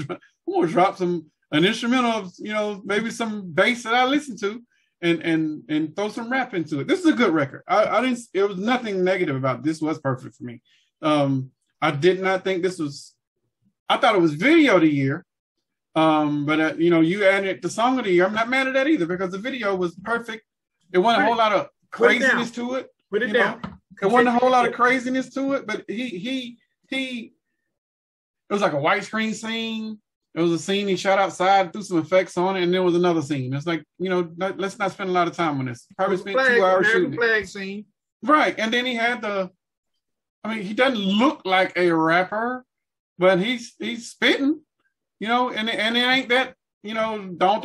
drop an instrumental of, you know, maybe some bass that I listen to, and throw some rap into it. This is a good record. It was nothing negative about this. Was perfect for me. I did not think this was. I thought it was video of the year, but you know, you added the song of the year. I'm not mad at that either, because the video was perfect. It wasn't a whole lot of craziness to it. Put it down. It wasn't a whole lot of craziness to it, but he. It was like a white screen scene. It was a scene he shot outside, threw some effects on it, and there was another scene. It's like, you know, let's not spend a lot of time on this. Probably spent 2 hours shooting flag scene, right? And then he had the. I mean, he doesn't look like a rapper, but he's spitting, you know, and it ain't that, you know, don't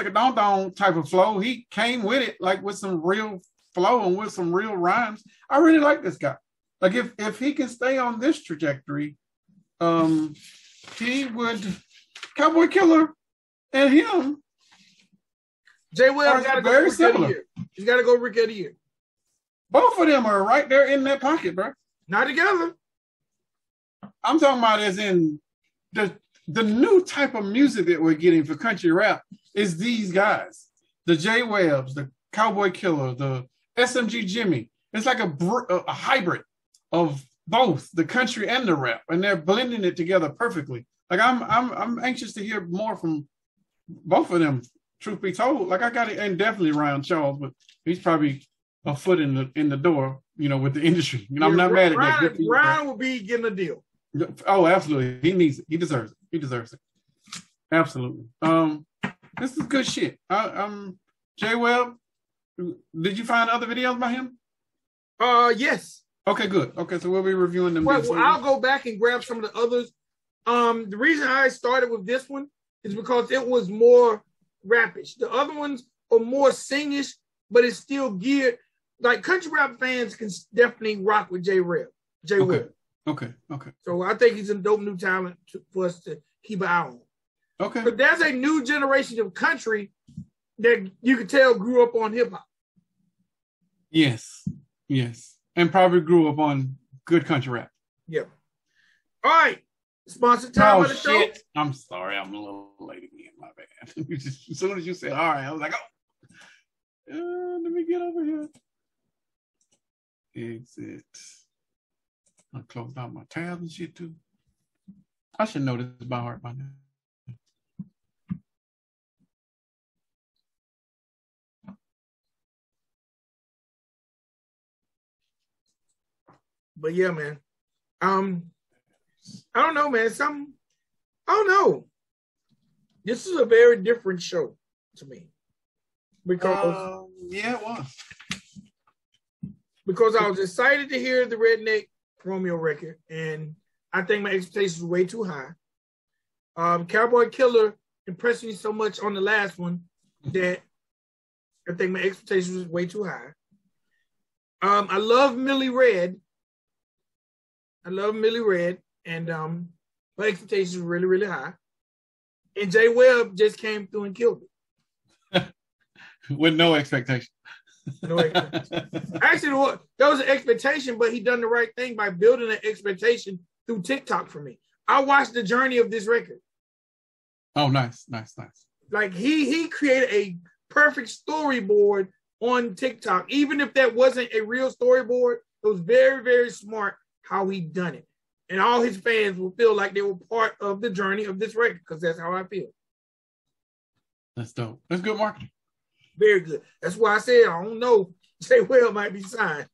type of flow. He came with it, like with some real flow and with some real rhymes. I really like this guy. Like if he can stay on this trajectory, he would. Cowboy Killer and him, J. Webb got to go Rookie of the Year. He's got to go Rookie of the Year. Both of them are right there in that pocket, bro. Not together. I'm talking about as in the new type of music that we're getting for country rap is these guys, the J. Webbs, the Cowboy Killer, the SMG Jimmy. It's like a hybrid of both the country and the rap, and they're blending it together perfectly. Like I'm anxious to hear more from both of them. Truth be told, like I got it, and definitely Ryan Charles, but he's probably a foot in the door, you know, with the industry. You know, I'm not mad at that. Good for you, Ryan will be getting a deal. Oh, absolutely, he needs it. He deserves it. He deserves it. Absolutely. This is good shit. J. Webb, did you find other videos by him? Yes. Okay, good. Okay, so we'll be reviewing them. Well, I'll go back and grab some of the others. The reason I started with this one is because it was more rapish. The other ones are more singish, but it's still geared. Like country rap fans can definitely rock with J. Webb. Okay. So I think he's a dope new talent for us to keep an eye on. Okay. But there's a new generation of country that you could tell grew up on hip hop. Yes. And probably grew up on good country rap. Yeah. All right. Sponsored time of the show. I'm sorry, I'm a little late again. My bad. As soon as you said, all right, I was like, oh, let me get over here. Exit. I closed out my tabs and shit too. I should know this by heart by now. But yeah, man. I don't know, man. I don't know. This is a very different show to me. Because it was. Because I was excited to hear the Redneck Romeo record, and I think my expectations were way too high. Cowboy Killer impressed me so much on the last one that I think my expectations was way too high. I love Millie Red. And my expectations were really, really high. And J. Webb just came through and killed it. With no expectation. Actually, that was an expectation, but he done the right thing by building an expectation through TikTok for me. I watched the journey of this record. Oh, nice. Like he created a perfect storyboard on TikTok. Even if that wasn't a real storyboard, it was very, very smart how he done it. And all his fans will feel like they were part of the journey of this record, because that's how I feel. That's dope. That's good marketing. Very good. That's why I said I don't know. J. Webb might be signed.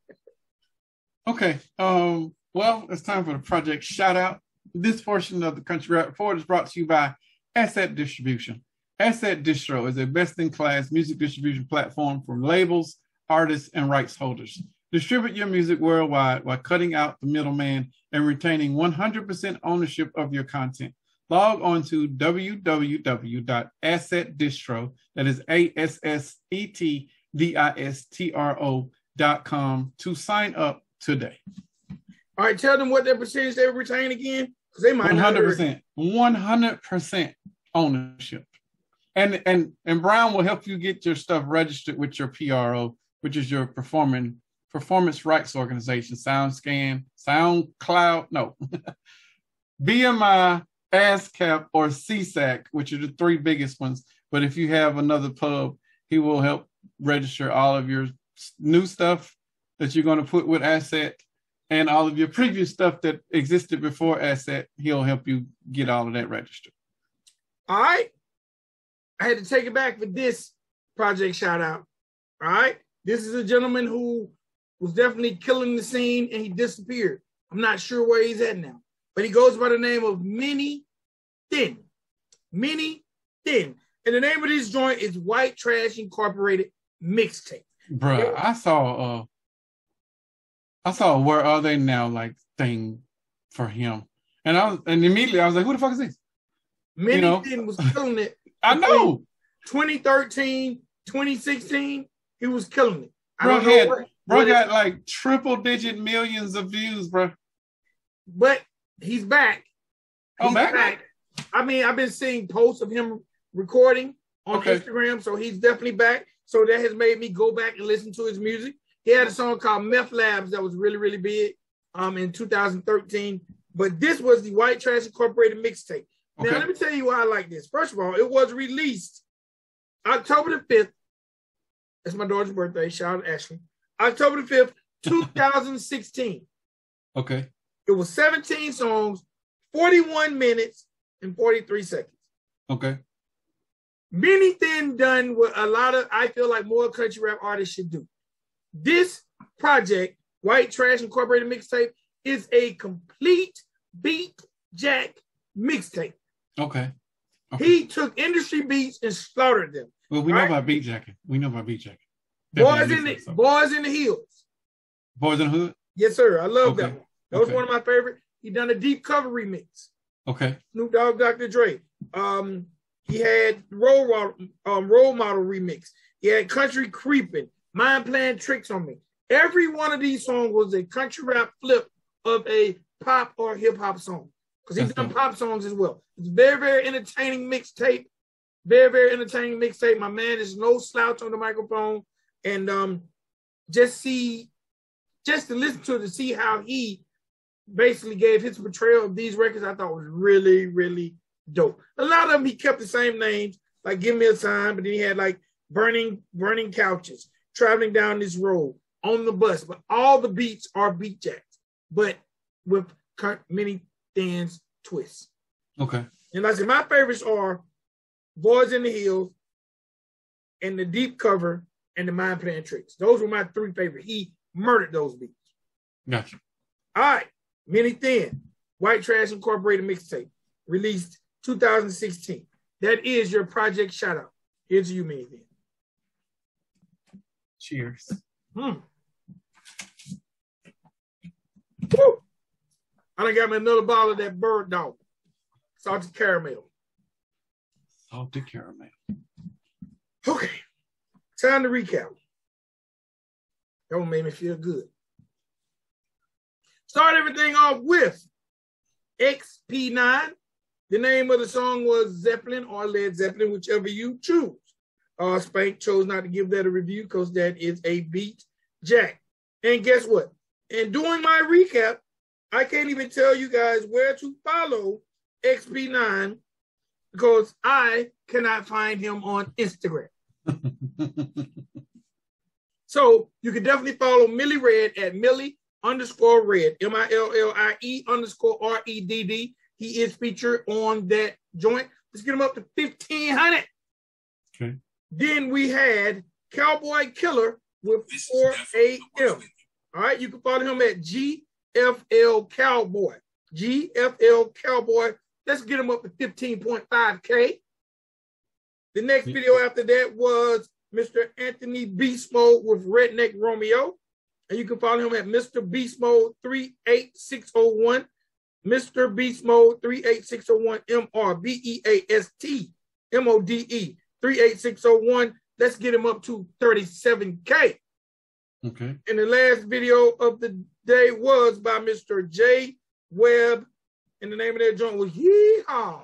Okay. Well, it's time for the project shout out. This portion of the Country Rap Report is brought to you by Asset Distribution. Asset Distro is a best-in-class music distribution platform from labels, artists, and rights holders. Distribute your music worldwide while cutting out the middleman and retaining 100% ownership of your content. Log on to www.assetdistro, that is ASSETDISTRO.com, to sign up today. All right, tell them what their percentage they retain again, because they might 100%, 100% ownership. And Brian will help you get your stuff registered with your PRO, which is your performance rights organization, SoundScan, SoundCloud, no, BMI, ASCAP, or CSAC, which are the three biggest ones. But if you have another pub, he will help register all of your new stuff that you're going to put with Asset and all of your previous stuff that existed before Asset. He'll help you get all of that registered. All right. I had to take it back for this project shout out. All right. This is a gentleman who was definitely killing the scene and he disappeared. I'm not sure where he's at now, but he goes by the name of Mini Thin. Mini Thin. And the name of this joint is White Trash Incorporated Mixtape. Bruh, yeah. I saw Where Are They Now like thing for him. And immediately I was like, who the fuck is this? Mini Thin was killing it. I know. 2013, 2016, he was killing it. Bro got like triple-digit millions of views, bro. But he's back. He's back. I mean, I've been seeing posts of him recording on Instagram, so he's definitely back. So that has made me go back and listen to his music. He had a song called Meth Labs that was really, really big in 2013. But this was the White Trash Incorporated Mixtape. Now, let me tell you why I like this. First of all, it was released October the 5th. That's my daughter's birthday. Shout out to Ashley. October the 5th, 2016. Okay. It was 17 songs, 41 minutes, and 43 seconds. Okay. Mini Thin done what a lot of, I feel like more country rap artists should do. This project, White Trash Incorporated Mixtape, is a complete beat jack mixtape. Okay. He took industry beats and slaughtered them. Well, we know about beat jacking. We know about beat jacking. Boys in the Hills. Boys in the Hood? Yes, sir. I love that one. That was one of my favorite. He done a deep cover remix. Okay. Snoop Dogg, Dr. Dre. He had Role Model remix. He had Country Creeping. Mind Playing Tricks on Me. Every one of these songs was a country rap flip of a pop or hip hop song. Because he's done pop songs as well. It's very, very entertaining mixtape. Very, very entertaining mixtape. My man is no slouch on the microphone. And just to listen to it, to see how he basically gave his portrayal of these records, I thought was really, really dope. A lot of them, he kept the same names, like Give Me a Sign, but then he had like Burning Couches, Traveling Down This Road, On the Bus. But all the beats are beat jacks, but with many Thin's twist. Okay. And like I said, my favorites are Boys in the Hills and the deep cover and the Mind Playing Tricks. Those were my three favorites. He murdered those beats. Gotcha. All right. Mini Thin, White Trash Incorporated Mixtape, released 2016. That is your project shout out. Here's you, Mini Thin. Cheers. Woo. I done got me another bottle of that bird dog. Salted caramel. Salted caramel. Okay. Time to recap. That one made me feel good. Start everything off with XP9. The name of the song was Zeppelin or Led Zeppelin, whichever you choose. Spank chose not to give that a review because that is a beat jack. And guess what? In doing my recap, I can't even tell you guys where to follow XP9 because I cannot find him on Instagram. So you can definitely follow Millie Red at Millie_Red, Millie_Redd. He is featured on that joint. Let's get him up to 1,500. Okay. Then we had Cowboy Killer with 4 AM. All right, you can follow him at G. GFL Cowboy. GFL Cowboy. Let's get him up to 15.5K. The next video after that was Mr. Anthony Beastmode with Redneck Romeo. And you can follow him at Mr. Beastmode 38601. Mr. Beastmode 38601 MRBEASTMODE 38601. Let's get him up to 37K. Okay. And the last video of the day was by Mr. J. Webb. And the name of that joint was Yeehaw.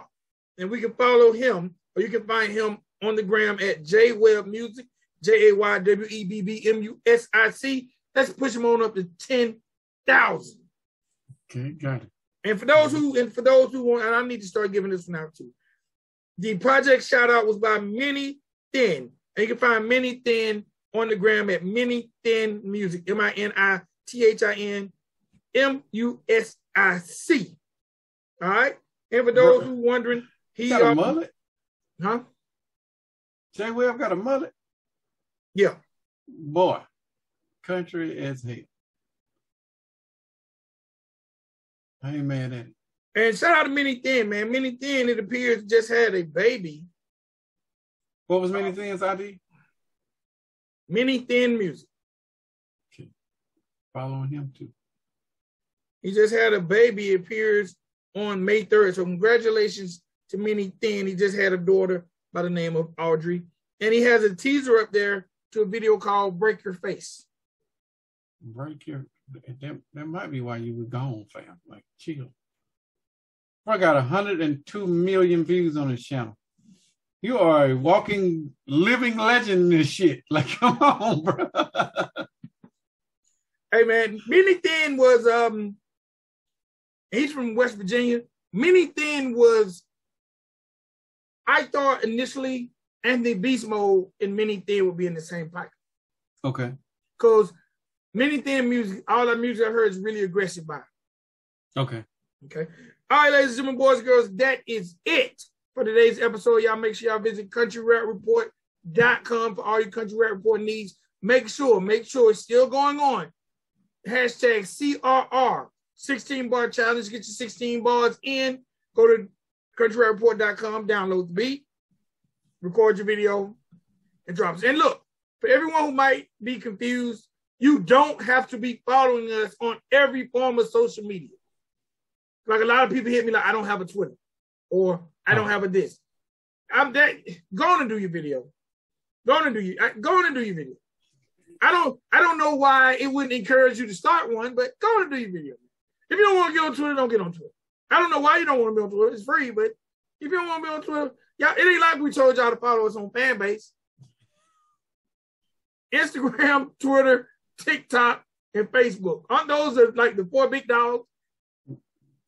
And we can follow him, or you can find him on the gram at J. Webb Music, JAYWEBBMUSIC. Let's push him on up to 10,000. Okay, got it. And for those who, want, and I need to start giving this one out too. The project shout out was by Mini Thin. And you can find Mini Thin on the gram at Mini Thin Music, MINITHIN MUSIC. All right. And for those who wondering, he got a mullet. Huh? J. Webb got a mullet. Yeah. Boy, country as hell. I ain't mad at it. And shout out to Mini Thin, man. Mini Thin, it appears, just had a baby. What was Mini Thin's ID? Mini Thin Music. Okay. Following him too. He just had a baby, it appears, on May 3rd. So congratulations to Mini Thin. He just had a daughter by the name of Audrey. And he has a teaser up there to a video called Break Your Face. Break your... That might be why you were gone, fam. Like, chill. I got 102 million views on this channel. You are a walking, living legend in this shit. Like, come on, bro. Hey, man, Mini Thin was, he's from West Virginia. Mini Thin was, I thought initially Anthony Beastmode and Mini Thin would be in the same pocket. Okay. Because Mini Thin music, all that music I heard is really aggressive by. Okay. Okay. All right, ladies and gentlemen, boys and girls, that is it for today's episode. Y'all make sure y'all visit countryrapreport.com for all your Country Rap Report needs. Make sure it's still going on. Hashtag CRR, 16 bar challenge. Get your 16 bars in. Go to countryrapreport.com, download the beat, record your video, and drops. And look, for everyone who might be confused, you don't have to be following us on every form of social media. Like, a lot of people hit me like, I don't have a Twitter, or I don't have a this. I'm that. Go on and do your video. Go on and do your video. I don't know why it wouldn't encourage you to start one, but go on and do your video. If you don't want to get on Twitter, don't get on Twitter. I don't know why you don't want to be on Twitter. It's free, but if you don't want to be on Twitter, y'all, it ain't like we told y'all to follow us on Fanbase. Instagram, Twitter, TikTok, and Facebook. Aren't those are like the four big dogs?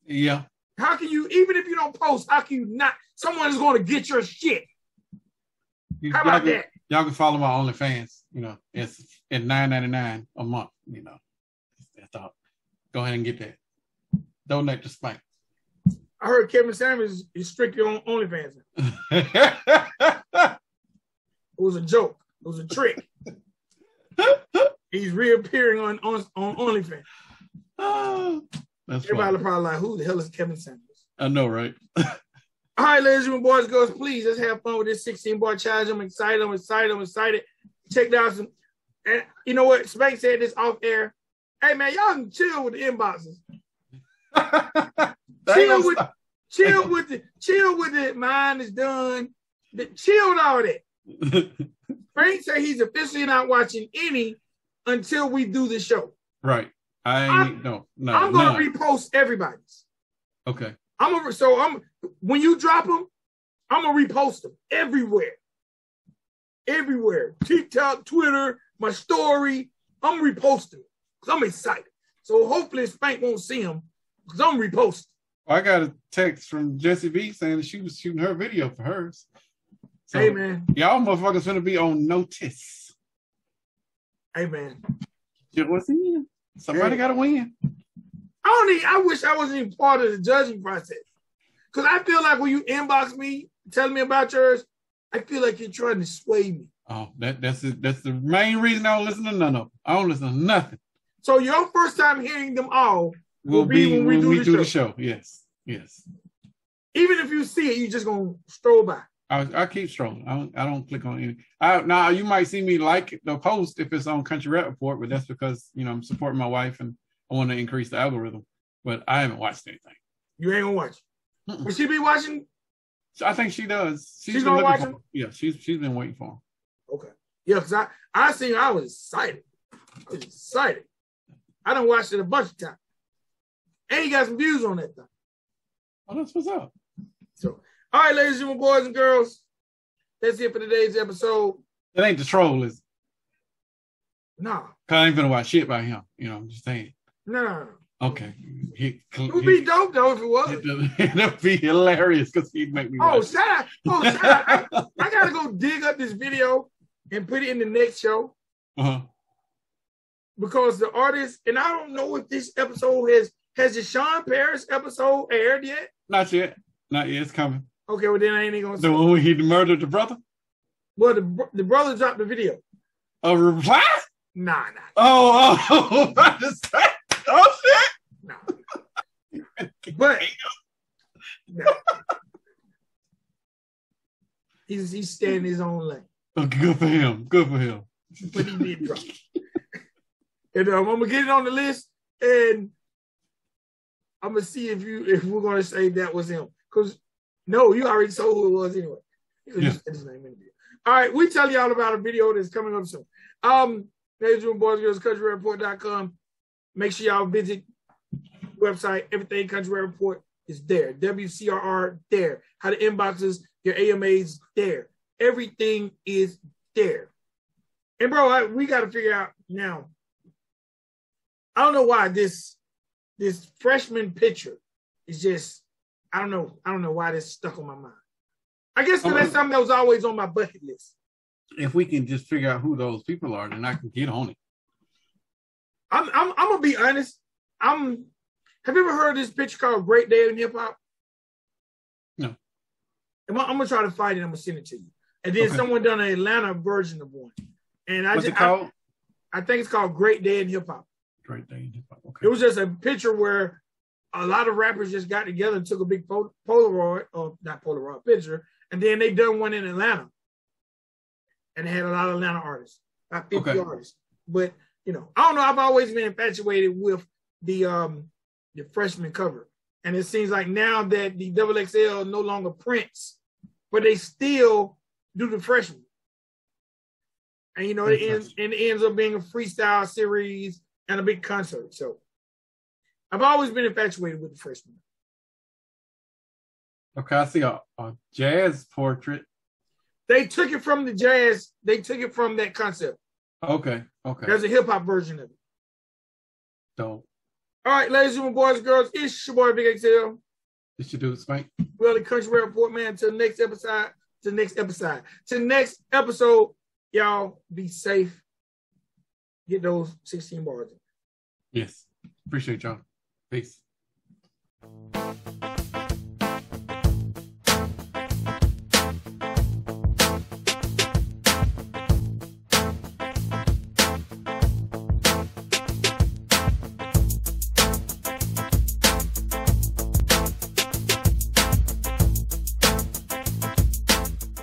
Yeah. How can you, even if you don't post, how can you not? Someone is going to get your shit. How about that? Y'all can follow my OnlyFans. You know, it's at $9.99 a month. You know, that's all. Go ahead and get that. Donate to Spike. I heard Kevin Sanders is strictly on OnlyFans. It was a joke. It was a trick. He's reappearing on OnlyFans. That's everybody funny. Probably like, who the hell is Kevin Sanders? I know, right? All right, ladies and boys, girls, please, let's have fun with this 16-bar challenge. I'm excited. Check it out. And you know what? Spike said this off air. Hey, man, y'all can chill with the inboxes. chill with it. Mine is done. Chill with all that. Frank said he's officially not watching any until we do the show. Right. I'm gonna repost everybody's. Okay. When you drop them, I'm gonna repost them everywhere. Everywhere. TikTok, Twitter, my story. I'm reposting it because I'm excited. So hopefully Spank won't see him because I'm reposting. I got a text from Jessie B saying that she was shooting her video for hers. So, hey, man. Y'all motherfuckers gonna be on notice. Hey, man. What's in? Somebody got to win. I wish I wasn't even part of the judging process. Because I feel like when you inbox me, telling me about yours, I feel like you're trying to sway me. Oh, that's it. That's the main reason I don't listen to none of them. I don't listen to nothing. So your first time hearing them all will be when we do the show. Yes, yes. Even if you see it, you just gonna stroll by. I keep strolling. I don't click on any. Now you might see me like the post if it's on Country Rap Report, but that's because you know I'm supporting my wife and I want to increase the algorithm. But I haven't watched anything. You ain't gonna watch. Mm-mm. Will she be watching? So I think she does. She's gonna watch him. Yeah, she's been waiting for him. Okay. Yeah, because I seen. I was excited. I done watched it a bunch of times. And he got some views on that thing. Oh, that's what's up. So, all right, ladies and gentlemen, boys and girls, that's it for today's episode. It ain't the troll, is it? No. Nah. I ain't gonna watch shit by him. You know, I'm just saying. No. Okay. It would be dope though if it was. It'd be hilarious because he'd make me. Oh, shout out! Oh, shout out! I gotta go dig up this video and put it in the next show. Uh-huh. Because the artist, and I don't know if this episode has the Sean Paris episode aired yet? Not yet. It's coming. Okay, well then I ain't gonna. The one where he murdered the brother. Well, the brother dropped the video. A reply? Nah. Oh shit! No. But no. He's standing his own lane. Okay, good for him. But he did drop. And I'm gonna get it on the list, and I'm gonna see if we're gonna say that was him. Cause no, you already saw who it was anyway. Yeah. All right, we tell y'all about a video that's coming up soon. Ladies and boys, girls, countryreport.com. Make sure y'all visit website. Everything Country Rap Report is there. WCRR there. How to inbox us, your AMAs there. Everything is there. And bro, we got to figure out now. I don't know why this freshman picture is just I don't know why this stuck on my mind. I guess because that's something that was always on my bucket list. If we can just figure out who those people are, then I can get on it. I'm gonna be honest. Have you ever heard of this picture called Great Day in Hip Hop? No. I'm gonna try to find it. I'm gonna send it to you. And then someone done an Atlanta version of one. And I think it's called Great Day in Hip Hop. Great Day in Hip Hop. Okay. It was just a picture where a lot of rappers just got together and took a big Polaroid, or not Polaroid picture, and then they done one in Atlanta. And they had a lot of Atlanta artists, about 50 artists. But you know, I don't know. I've always been infatuated with the freshman cover, and it seems like now that the XXL no longer prints, but they still do the freshman. And you know, it ends up being a freestyle series and a big concert. So I've always been infatuated with the freshman. Okay, I see a jazz portrait. They took it from the jazz. They took it from that concept. Okay. There's a hip-hop version of it. Dope. All right, ladies and boys and girls, it's your boy, Vic XL. It's your dude, Spike. Well, the Country Rap Report, man, till next episode, y'all be safe. Get those 16 bars in. Yes. Appreciate y'all. Peace.